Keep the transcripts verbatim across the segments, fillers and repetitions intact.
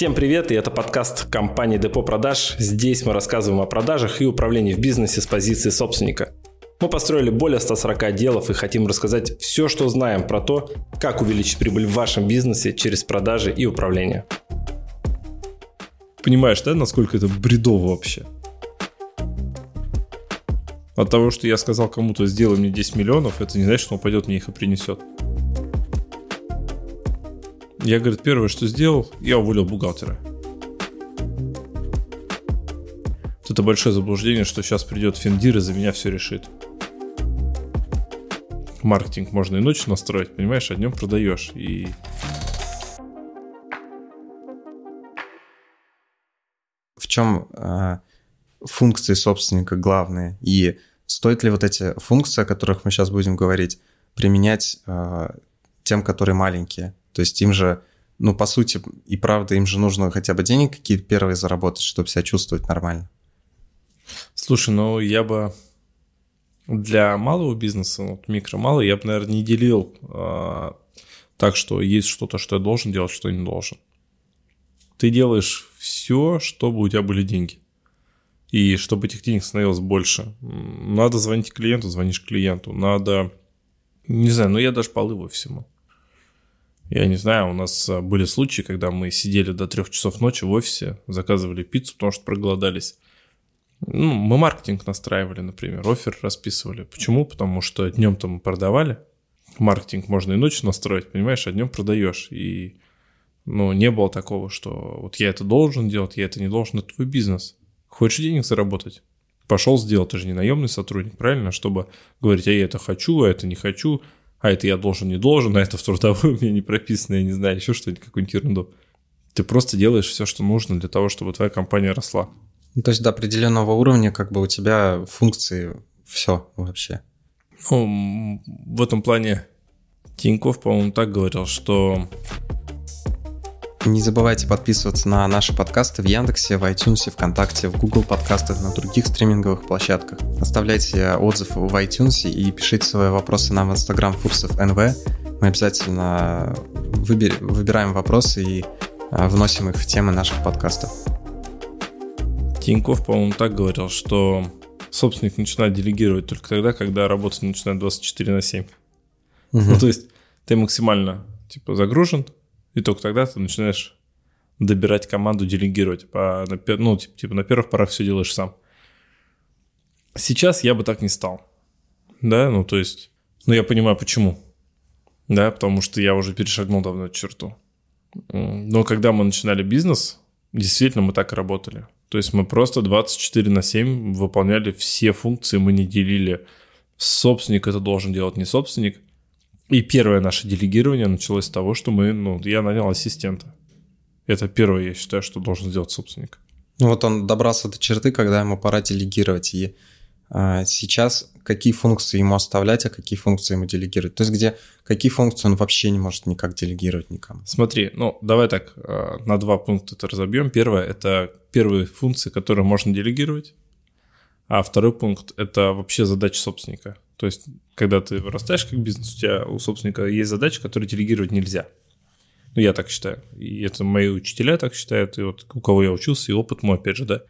Всем привет, и это подкаст компании Депо Продаж. Здесь мы рассказываем о продажах и управлении в бизнесе с позиции собственника. Мы построили более ста сорока делов и хотим рассказать все, что знаем про то, как увеличить прибыль в вашем бизнесе через продажи и управление. Понимаешь, да, насколько это бредово вообще? От того, что я сказал кому-то, сделай мне десять миллионов, это не значит, что он пойдет мне их и принесет. Я, говорит, первое, что сделал, я уволил бухгалтера. Это большое заблуждение, что сейчас придет Финдир и за меня все решит. Маркетинг можно и ночью настроить, понимаешь, а днем продаешь. И... В чем э, функции собственника главные? И стоит ли вот эти функции, о которых мы сейчас будем говорить, применять э, тем, которые маленькие? То есть им же, ну, по сути, и правда, им же нужно хотя бы денег какие-то первые заработать, чтобы себя чувствовать нормально. Слушай, ну, я бы для малого бизнеса, вот микро-малый, я бы, наверное, не делил э, так, что есть что-то, что я должен делать, что не должен. Ты делаешь все, чтобы у тебя были деньги. И чтобы этих денег становилось больше. Надо звонить клиенту, звонишь клиенту. Надо, не знаю, ну, я даже полы по всему. Я не знаю, у нас были случаи, когда мы сидели до трех часов ночи в офисе, заказывали пиццу, потому что проголодались. Ну, мы маркетинг настраивали, например, оффер расписывали. Почему? Потому что днем-то мы продавали. Маркетинг можно и ночью настроить, понимаешь, а днем продаешь. И, ну, не было такого, что вот я это должен делать, я это не должен. Это твой бизнес. Хочешь денег заработать? Пошел, сделал. Ты же не наемный сотрудник, правильно? Чтобы говорить, а я это хочу, а это не хочу. А это я должен, не должен, а это в трудовой у меня не прописано, я не знаю, еще что-нибудь, какую-нибудь ерунду. Ты просто делаешь все, что нужно для того, чтобы твоя компания росла. Ну, то есть до определенного уровня как бы у тебя функции все вообще. Ну, в этом плане Тинькофф, по-моему, так говорил, что... Не забывайте подписываться на наши подкасты в Яндексе, в iTunes, ВКонтакте, в Google подкастах, на других стриминговых площадках. Оставляйте отзывы в iTunes и пишите свои вопросы нам в Instagram Фурсов Эн Вэ. Мы обязательно выбер... выбираем вопросы и вносим их в темы наших подкастов. Тинькофф, по-моему, так говорил, что собственник начинает делегировать только тогда, когда работать начинает двадцать четыре на семь. Угу. Ну, то есть ты максимально типа загружен, и только тогда ты начинаешь добирать команду, делегировать. По, ну, типа, типа на первых порах все делаешь сам. Сейчас я бы так не стал. Да, ну то есть... Ну я понимаю почему. Да, потому что я уже перешагнул давно эту черту. Но когда мы начинали бизнес, действительно мы так и работали. То есть мы просто двадцать четыре на семь выполняли все функции, мы не делили. Собственник это должен делать, не собственник. И первое наше делегирование началось с того, что мы, ну, я нанял ассистента. Это первое, я считаю, что должен сделать собственник. Ну вот он добрался до черты, когда ему пора делегировать. И а, сейчас какие функции ему оставлять, а какие функции ему делегировать? То есть где какие функции он вообще не может никак делегировать никому? Смотри, ну давай так, на два пункта это разобьем. Первое – это первые функции, которые можно делегировать. А второй пункт – это вообще задача собственника. То есть, когда ты вырастаешь как бизнес, у тебя, у собственника есть задачи, которые делегировать нельзя. Ну, я так считаю. И это мои учителя так считают, и вот у кого я учился, и опыт мой, опять же, да.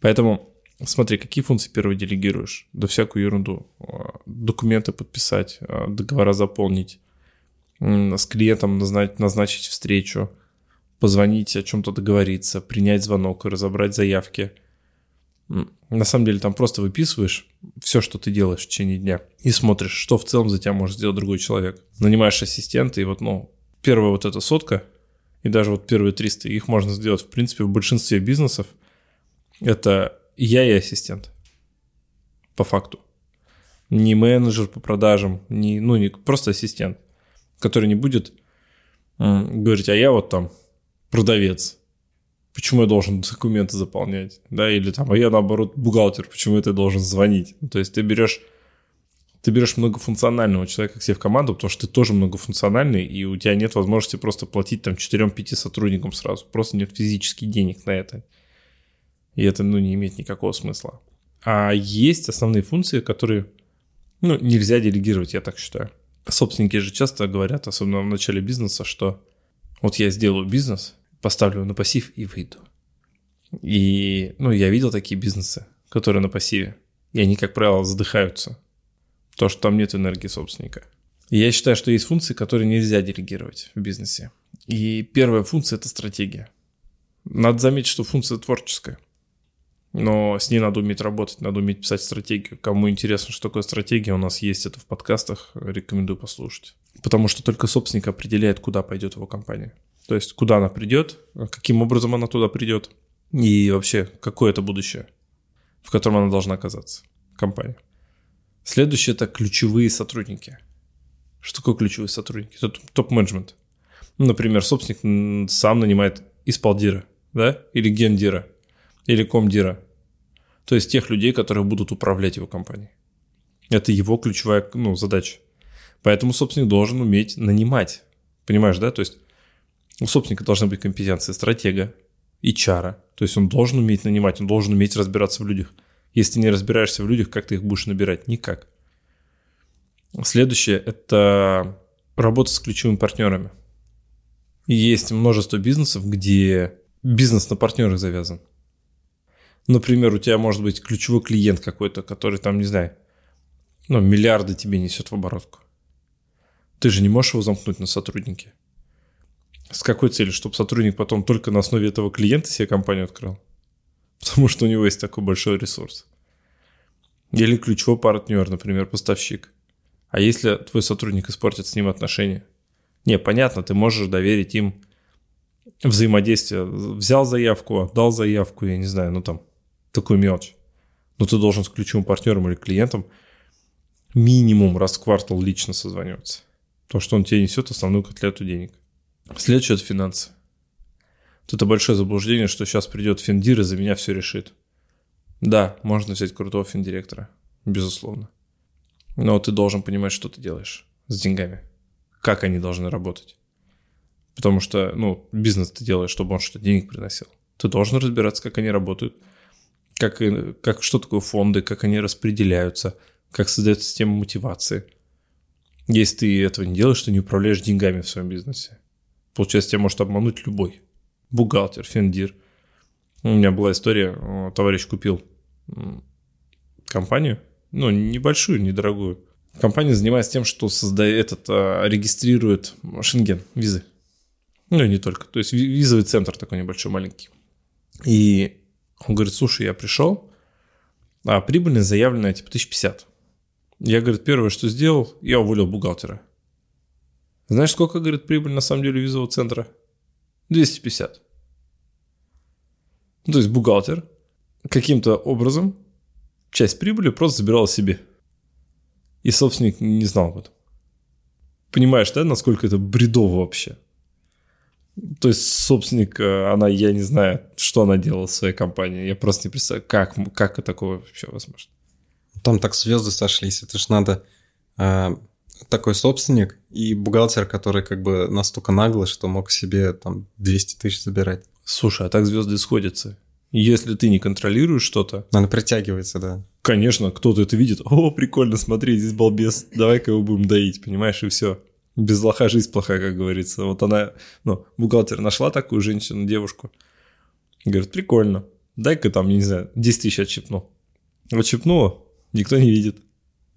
Поэтому смотри, какие функции первые делегируешь? Да всякую ерунду. Документы подписать, договора заполнить, с клиентом назначить встречу, позвонить, о чем-то договориться, принять звонок, разобрать заявки. На самом деле там просто выписываешь все, что ты делаешь в течение дня, и смотришь, что в целом за тебя может сделать другой человек. Нанимаешь ассистента, и вот, ну, первая вот эта сотка, и даже вот первые триста, их можно сделать, в принципе, в большинстве бизнесов. Это я и ассистент, по факту. Не менеджер по продажам, не, ну, не, просто ассистент, который не будет м, говорить, а я вот там продавец. Почему я должен документы заполнять, да, или там, а я, наоборот, бухгалтер, почему это должен звонить? То есть ты берешь, ты берешь многофункционального человека к себе в команду, потому что ты тоже многофункциональный, и у тебя нет возможности просто платить там четырем-пяти сотрудникам сразу, просто нет физически денег на это, и это, ну, не имеет никакого смысла. А есть основные функции, которые, ну, нельзя делегировать, я так считаю. Собственники же часто говорят, особенно в начале бизнеса, что вот я сделаю бизнес, поставлю на пассив и выйду. И, ну, я видел такие бизнесы, которые на пассиве, и они, как правило, задыхаются, потому что там нет энергии собственника. И я считаю, что есть функции, которые нельзя делегировать в бизнесе. И первая функция – это стратегия. Надо заметить, что функция творческая, но с ней надо уметь работать, надо уметь писать стратегию. Кому интересно, что такое стратегия, у нас есть это в подкастах, рекомендую послушать. Потому что только собственник определяет, куда пойдет его компания. То есть, куда она придет, каким образом она туда придет, и вообще, какое это будущее, в котором она должна оказаться, компания. Следующее – это ключевые сотрудники. Что такое ключевые сотрудники? Это топ-менеджмент. Ну, например, собственник сам нанимает исполдира, да, или гендира, или комдира. То есть тех людей, которые будут управлять его компанией. Это его ключевая, ну, задача. Поэтому собственник должен уметь нанимать. Понимаешь, да? То есть у собственника должны быть компетенции стратега, эйч ар. То есть он должен уметь нанимать, он должен уметь разбираться в людях. Если ты не разбираешься в людях, как ты их будешь набирать? Никак. Следующее – это работа с ключевыми партнерами. Есть множество бизнесов, где бизнес на партнерах завязан. Например, у тебя может быть ключевой клиент какой-то, который там, не знаю, ну, миллиарды тебе несет в оборотку. Ты же не можешь его замкнуть на сотруднике. С какой целью? Чтобы сотрудник потом только на основе этого клиента себе компанию открыл? Потому что у него есть такой большой ресурс. Или ключевой партнер, например, поставщик. А если твой сотрудник испортит с ним отношения? Не, понятно, ты можешь доверить им взаимодействие. Взял заявку, отдал заявку, я не знаю, ну там, такую мелочь. Но ты должен с ключевым партнером или клиентом минимум раз в квартал лично созваниваться. Потому что он тебе несет основную котлету денег. Следующее – это финансы. Вот это большое заблуждение, что сейчас придет финдир и за меня все решит. Да, можно взять крутого финдиректора, безусловно. Но ты должен понимать, что ты делаешь с деньгами. Как они должны работать. Потому что, ну, бизнес ты делаешь, чтобы он что-то денег приносил. Ты должен разбираться, как они работают, как, как, что такое фонды, как они распределяются, как создается система мотивации. Если ты этого не делаешь, ты не управляешь деньгами в своем бизнесе. Получается, тебя может обмануть любой. Бухгалтер, финдир. У меня была история, товарищ купил компанию, ну, небольшую, недорогую. Компания занимается тем, что создает этот, регистрирует Шенген, визы. Ну, и не только. То есть визовый центр такой небольшой, маленький. И он говорит, слушай, я пришел, а прибыльность заявленная типа тысяча пятьдесят. Я, говорит, первое, что сделал, я уволил бухгалтера. Знаешь, сколько, говорит, прибыль на самом деле визового центра? двести пятьдесят. Ну, то есть бухгалтер каким-то образом часть прибыли просто забирал себе. И собственник не знал об этом. Понимаешь, да, насколько это бредово вообще? То есть собственник, она, я не знаю, что она делала в своей компании. Я просто не представляю, как, как такое вообще возможно. Там так звезды сошлись. Это же надо э, такой собственник и бухгалтер, который как бы настолько наглый, что мог себе там двести тысяч забирать. Слушай, а так звезды сходятся. Если ты не контролируешь что-то... Она притягивается, да. Конечно, кто-то это видит. О, прикольно, смотри, здесь балбес. Давай-ка его будем доить, понимаешь, и все. Без лоха жизнь плоха, как говорится. Вот она, ну, бухгалтер нашла такую женщину, девушку. Говорит, прикольно. Дай-ка там, не знаю, десять тысяч отщипну. Отщипнула, никто не видит.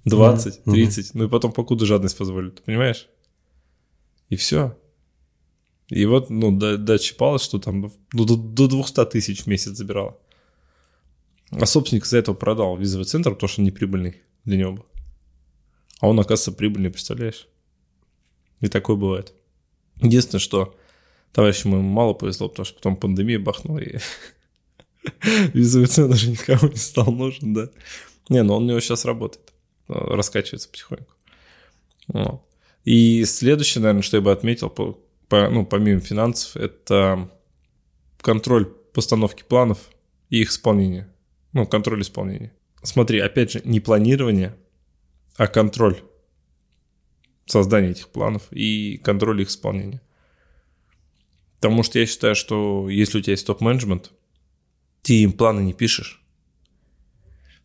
двадцать, mm-hmm. тридцать. Mm-hmm. Ну и потом покуда жадность позволит, понимаешь? И все. И вот, ну, дочипалось, что там ну, до двести тысяч в месяц забирала. А собственник из-за этого продал визовый центр, потому что он неприбыльный для него был. А он, оказывается, прибыльный, представляешь? И такое бывает. Единственное, что товарищу моему мало повезло, потому что потом пандемия бахнула, и визовый центр же никому не стал нужен, да. Не, но он у него сейчас работает, раскачивается потихоньку. И следующее, наверное, что я бы отметил по... По, ну, помимо финансов, это контроль постановки планов и их исполнения. Ну, контроль исполнения. Смотри, опять же, не планирование, а контроль создания этих планов и контроль их исполнения. Потому что я считаю, что если у тебя есть топ-менеджмент, ты им планы не пишешь.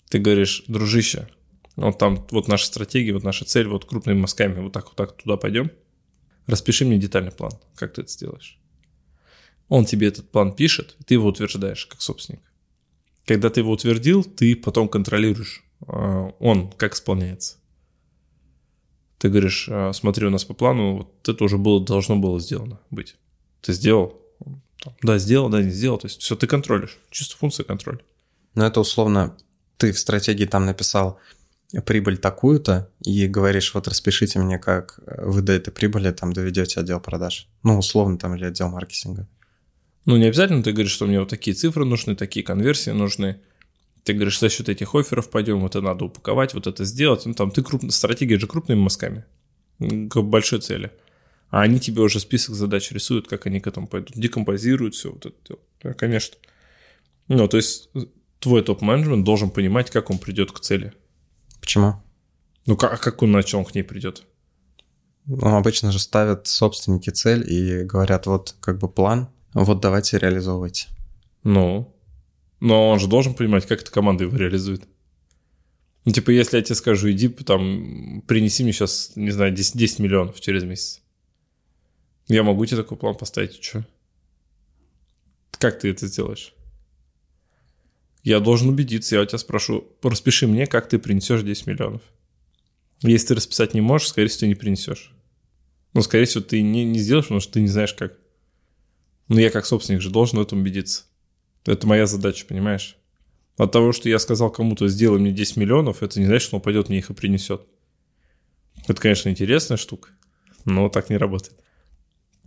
Ты говоришь, дружище, вот там вот наша стратегия, вот наша цель, вот крупными мазками, вот так вот так туда пойдем. Распиши мне детальный план, как ты это сделаешь. Он тебе этот план пишет, ты его утверждаешь как собственник. Когда ты его утвердил, ты потом контролируешь, он как исполняется. Ты говоришь, смотри, у нас по плану вот это уже было, должно было сделано быть. Ты сделал? Да, сделал, да, не сделал. То есть все, ты контролишь. Чисто функция контроля. Но это условно, ты в стратегии там написал прибыль такую-то и говоришь, вот распишите мне, как вы до этой прибыли там доведете отдел продаж. Ну, условно там или отдел маркетинга. Ну, не обязательно ты говоришь, что мне вот такие цифры нужны, такие конверсии нужны. Ты говоришь, за счет этих офферов пойдем, вот это надо упаковать, вот это сделать. Ну, там ты крупная стратегия же крупными мазками к большой цели. А они тебе уже список задач рисуют, как они к этому пойдут, декомпозируют все вот это дело. Да, конечно. Ну, то есть твой топ-менеджмент должен понимать, как он придет к цели. Почему? Ну, как, как он, на чем к ней придет? Ну, обычно же ставят собственники цель и говорят, вот как бы план, вот давайте реализовывайте. Ну... Но он же должен понимать, как эта команда его реализует. Ну, типа, если я тебе скажу, иди, там, принеси мне сейчас, не знаю, десять, десять миллионов через месяц. Я могу тебе такой план поставить, и что? Как ты это сделаешь? Я должен убедиться, я у тебя спрошу, распиши мне, как ты принесешь десять миллионов. Если ты расписать не можешь, скорее всего, ты не принесешь. Ну, скорее всего, ты не, не сделаешь, потому что ты не знаешь, как. Но я, как собственник же, должен в этом убедиться. Это моя задача, понимаешь? От того, что я сказал кому-то, сделай мне десять миллионов, это не значит, что он пойдет мне их и принесет. Это, конечно, интересная штука, но так не работает.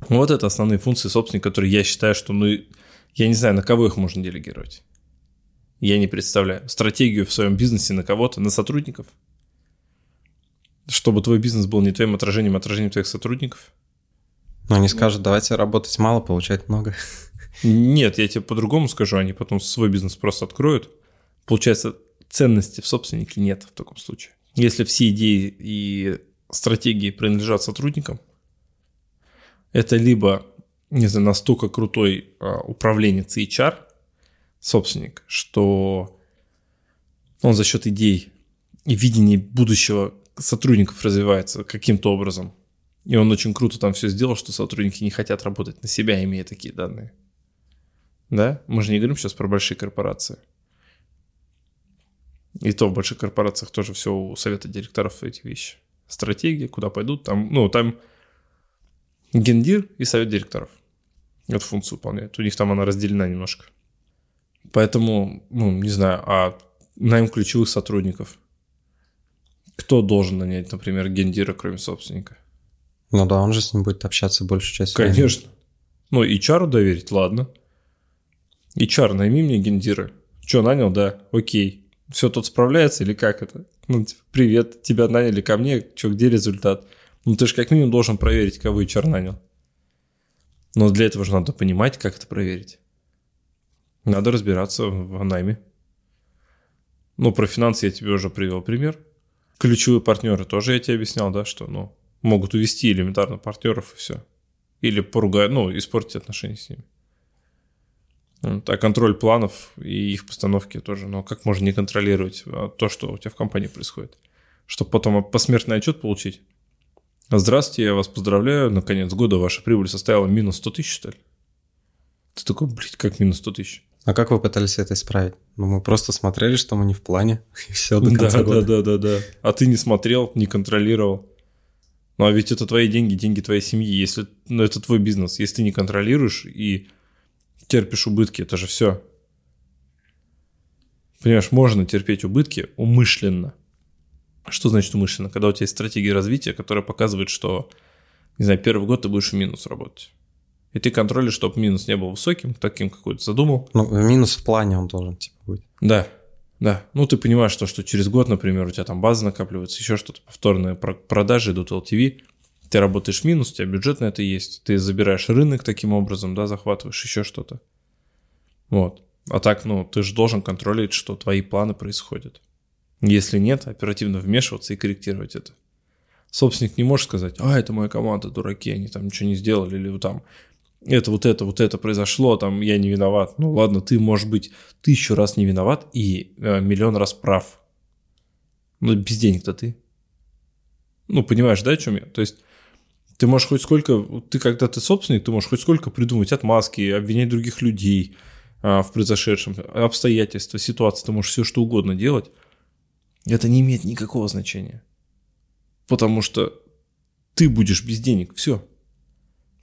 Вот это основные функции собственника, которые я считаю, что... ну, я не знаю, на кого их можно делегировать. Я не представляю. Стратегию в своем бизнесе на кого-то, на сотрудников. Чтобы твой бизнес был не твоим отражением, а отражением твоих сотрудников. Но они скажут, давайте работать мало, получать много. Нет, я тебе по-другому скажу, они потом свой бизнес просто откроют. Получается, ценности в собственнике нет в таком случае. Если все идеи и стратегии принадлежат сотрудникам, это либо, не знаю, настолько крутой управленец эйч ар, собственник, что он за счет идей и видения будущего сотрудников развивается каким-то образом. И он очень круто там все сделал, что сотрудники не хотят работать на себя, имея такие данные. Да? Мы же не говорим сейчас про большие корпорации. И то в больших корпорациях тоже все у совета директоров эти вещи. Стратегии, куда пойдут, там, ну, там гендир и совет директоров эту функцию выполняют. У них там она разделена немножко. Поэтому, ну, не знаю, а найм ключевых сотрудников. Кто должен нанять, например, гендира, кроме собственника? Ну да, он же с ним будет общаться большую часть времени. Конечно. Ну, эйч ар доверить, ладно. эйч ар, найми мне гендира. Че, нанял? Да. Окей. Все тут справляется или как это? Ну, типа, привет, тебя наняли ко мне, че, где результат? Ну, ты же как минимум должен проверить, кого эйч ар нанял. Но для этого же надо понимать, как это проверить. Надо разбираться в найме. Ну, про финансы я тебе уже привел пример. Ключевые партнеры тоже я тебе объяснял, да, что, ну, могут увести элементарно партнеров и все. Или поругать, ну, испортить отношения с ними. А контроль планов и их постановки тоже. Но как можно не контролировать то, что у тебя в компании происходит? Чтобы потом посмертный отчет получить. Здравствуйте, я вас поздравляю. На конец года ваша прибыль составила минус сто тысяч, что ли? Ты такой, блядь, как минус сто тысяч? А как вы пытались это исправить? Ну, мы просто смотрели, что мы не в плане. И все, до конца года. Да, да, да, да. А ты не смотрел, не контролировал. Ну, а ведь это твои деньги, деньги твоей семьи. Если, ну, это твой бизнес. Если ты не контролируешь и терпишь убытки, это же все. Понимаешь, можно терпеть убытки умышленно. Что значит умышленно? Когда у тебя есть стратегия развития, которая показывает, что, не знаю, первый год ты будешь в минус работать. И ты контролишь, чтобы минус не был высоким, таким, какой ты задумал. Ну, минус в плане он должен, типа, быть. Да. Да, ну ты понимаешь, что, что через год, например, у тебя там база накапливается, еще что-то, повторные продажи идут, эл ти ви, ты работаешь в минус, у тебя бюджет на это есть, ты забираешь рынок таким образом, да, захватываешь еще что-то. Вот. А так, ну, ты же должен контролировать, что твои планы происходят. Если нет, оперативно вмешиваться и корректировать это. Собственник не может сказать, а, это моя команда, дураки, они там ничего не сделали, или там... это вот это, вот это произошло, там я не виноват. Ну ладно, ты, может быть, тысячу раз не виноват и э, миллион раз прав. Но без денег-то ты. Ну, понимаешь, да, о чем я? То есть Ты можешь хоть сколько, ты когда ты собственник, ты можешь хоть сколько придумать отмазки, обвинять других людей а, в произошедшем, обстоятельства, ситуации, ты можешь все что угодно делать. Это не имеет никакого значения. Потому что ты будешь без денег, все.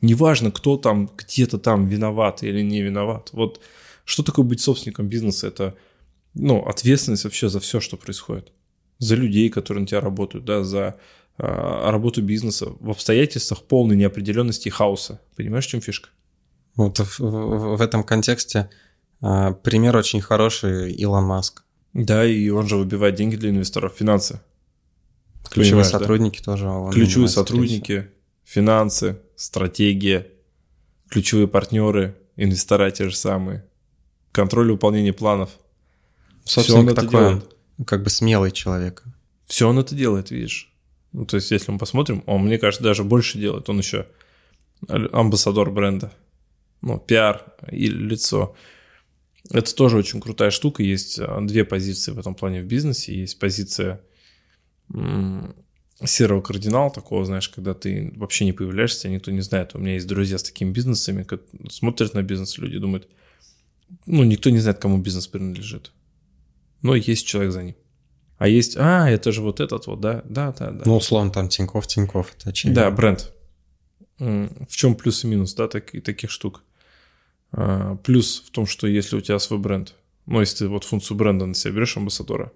Неважно, кто там, где-то там виноват или не виноват. Вот что такое быть собственником бизнеса? Это, ну, ответственность вообще за все, что происходит. За людей, которые на тебя работают, да, за а, работу бизнеса в обстоятельствах полной неопределенности и хаоса. Понимаешь, в чем фишка? Вот в, в, в этом контексте а, пример очень хороший — Илон Маск. Да, и он же выбивает деньги для инвесторов, финансы. Ключевые Понимаешь, сотрудники да? тоже. Он Ключевые сотрудники, финансы, стратегия, ключевые партнеры, инвестора те же самые, контроль выполнения планов. Собственно, все он такой, это делает. Как бы смелый человек. Все он это делает, видишь. Ну, то есть, если мы посмотрим, он, мне кажется, даже больше делает. Он еще амбассадор бренда. Ну, пиар и лицо. Это тоже очень крутая штука. Есть две позиции в этом плане в бизнесе. Есть позиция серого кардинала, такого, знаешь, когда ты вообще не появляешься, никто не знает. У меня есть друзья с такими бизнесами, как смотрят на бизнес люди, думают, ну, никто не знает, кому бизнес принадлежит. Но есть человек за ним. А есть, а, это же вот этот вот, да, да, да. да. Ну, условно, там Тинькофф, Тинькофф, это очевидно. Да, бренд. В чем плюс и минус, да, так, таких штук? А, плюс в том, что если у тебя свой бренд, ну, если ты вот функцию бренда на себя берешь, амбассадора,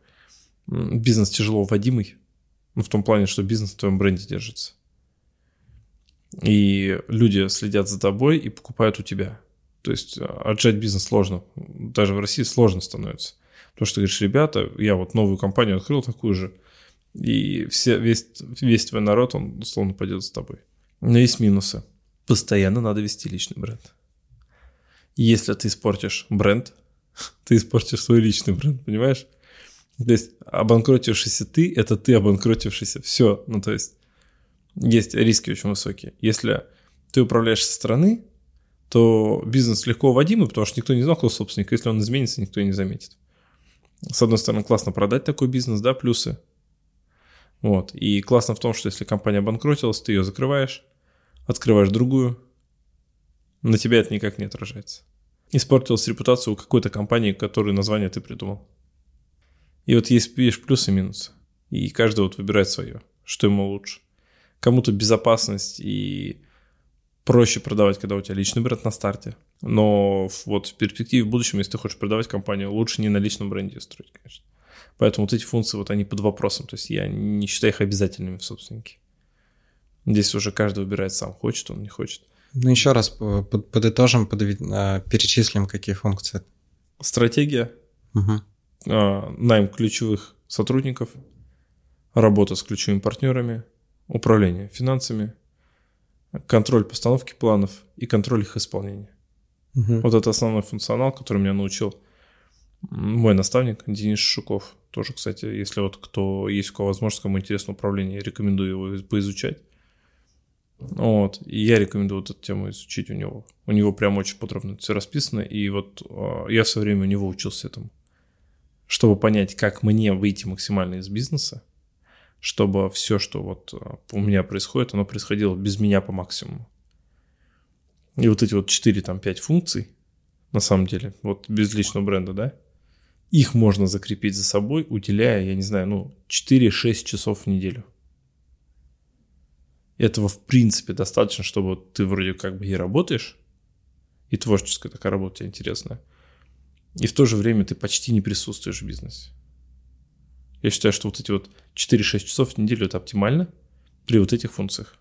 бизнес тяжело вводимый, ну, в том плане, что бизнес в твоем бренде держится. И люди следят за тобой и покупают у тебя. То есть отжать бизнес сложно. Даже в России сложно становится. Потому что ты говоришь, ребята, я вот новую компанию открыл, такую же, и все, весь, весь твой народ, он условно пойдет за тобой. Но есть минусы. Постоянно надо вести личный бренд. Если ты испортишь бренд, ты испортишь свой личный бренд, понимаешь? То есть обанкротившийся ты, это ты обанкротившийся. Все. Ну, то есть есть риски очень высокие. Если ты управляешь со стороны, то бизнес легко вводимый, потому что никто не знал, кто собственник. Если он изменится, никто не заметит. С одной стороны, классно продать такой бизнес, да, плюсы. Вот. И классно в том, что если компания обанкротилась, ты ее закрываешь, открываешь другую, на тебя это никак не отражается. Испортилась репутация у какой-то компании, которой название ты придумал. И вот есть, видишь, плюсы и минусы. И каждый вот выбирает свое, что ему лучше. Кому-то безопасность и проще продавать, когда у тебя личный бренд на старте. Но вот в перспективе, в будущем, если ты хочешь продавать компанию, лучше не на личном бренде ее строить, конечно. Поэтому вот эти функции, вот они под вопросом. То есть я не считаю их обязательными в собственнике. Здесь уже каждый выбирает сам, хочет он, не хочет. Ну еще раз под, подытожим, под, перечислим, какие функции. Стратегия. Угу. Найм ключевых сотрудников, работа с ключевыми партнерами, управление финансами, контроль постановки планов и контроль их исполнения. Угу. Вот это основной функционал, который меня научил мой наставник Денис Шуков. Тоже, кстати, если вот кто есть у кого возможность, кому интересно управление, рекомендую его поизучать. Вот. И я рекомендую вот эту тему изучить у него. У него прям очень подробно все расписано. И вот я все время у него учился этому, чтобы понять, как мне выйти максимально из бизнеса, чтобы все, что вот у меня происходит, оно происходило без меня по максимуму. И вот эти вот четыре, там, пять функций, на самом деле, вот без личного бренда, да, их можно закрепить за собой, уделяя, я не знаю, ну, четыре-шесть часов в неделю. Этого, в принципе, достаточно, чтобы ты вроде как бы и работаешь, и творческая такая работа тебе интересная, и в то же время ты почти не присутствуешь в бизнесе. Я считаю, что вот эти вот четыре-шесть часов в неделю – это оптимально при вот этих функциях.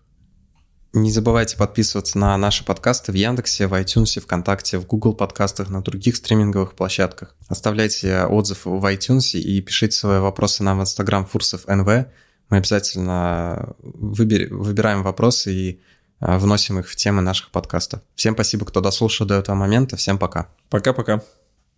Не забывайте подписываться на наши подкасты в Яндексе, в iTunes, ВКонтакте, в Google подкастах, на других стриминговых площадках. Оставляйте отзывы в iTunes и пишите свои вопросы нам в Instagram Фурсов Эн Вэ. Мы обязательно выбер... выбираем вопросы и вносим их в темы наших подкастов. Всем спасибо, кто дослушал до этого момента. Всем пока. Пока-пока.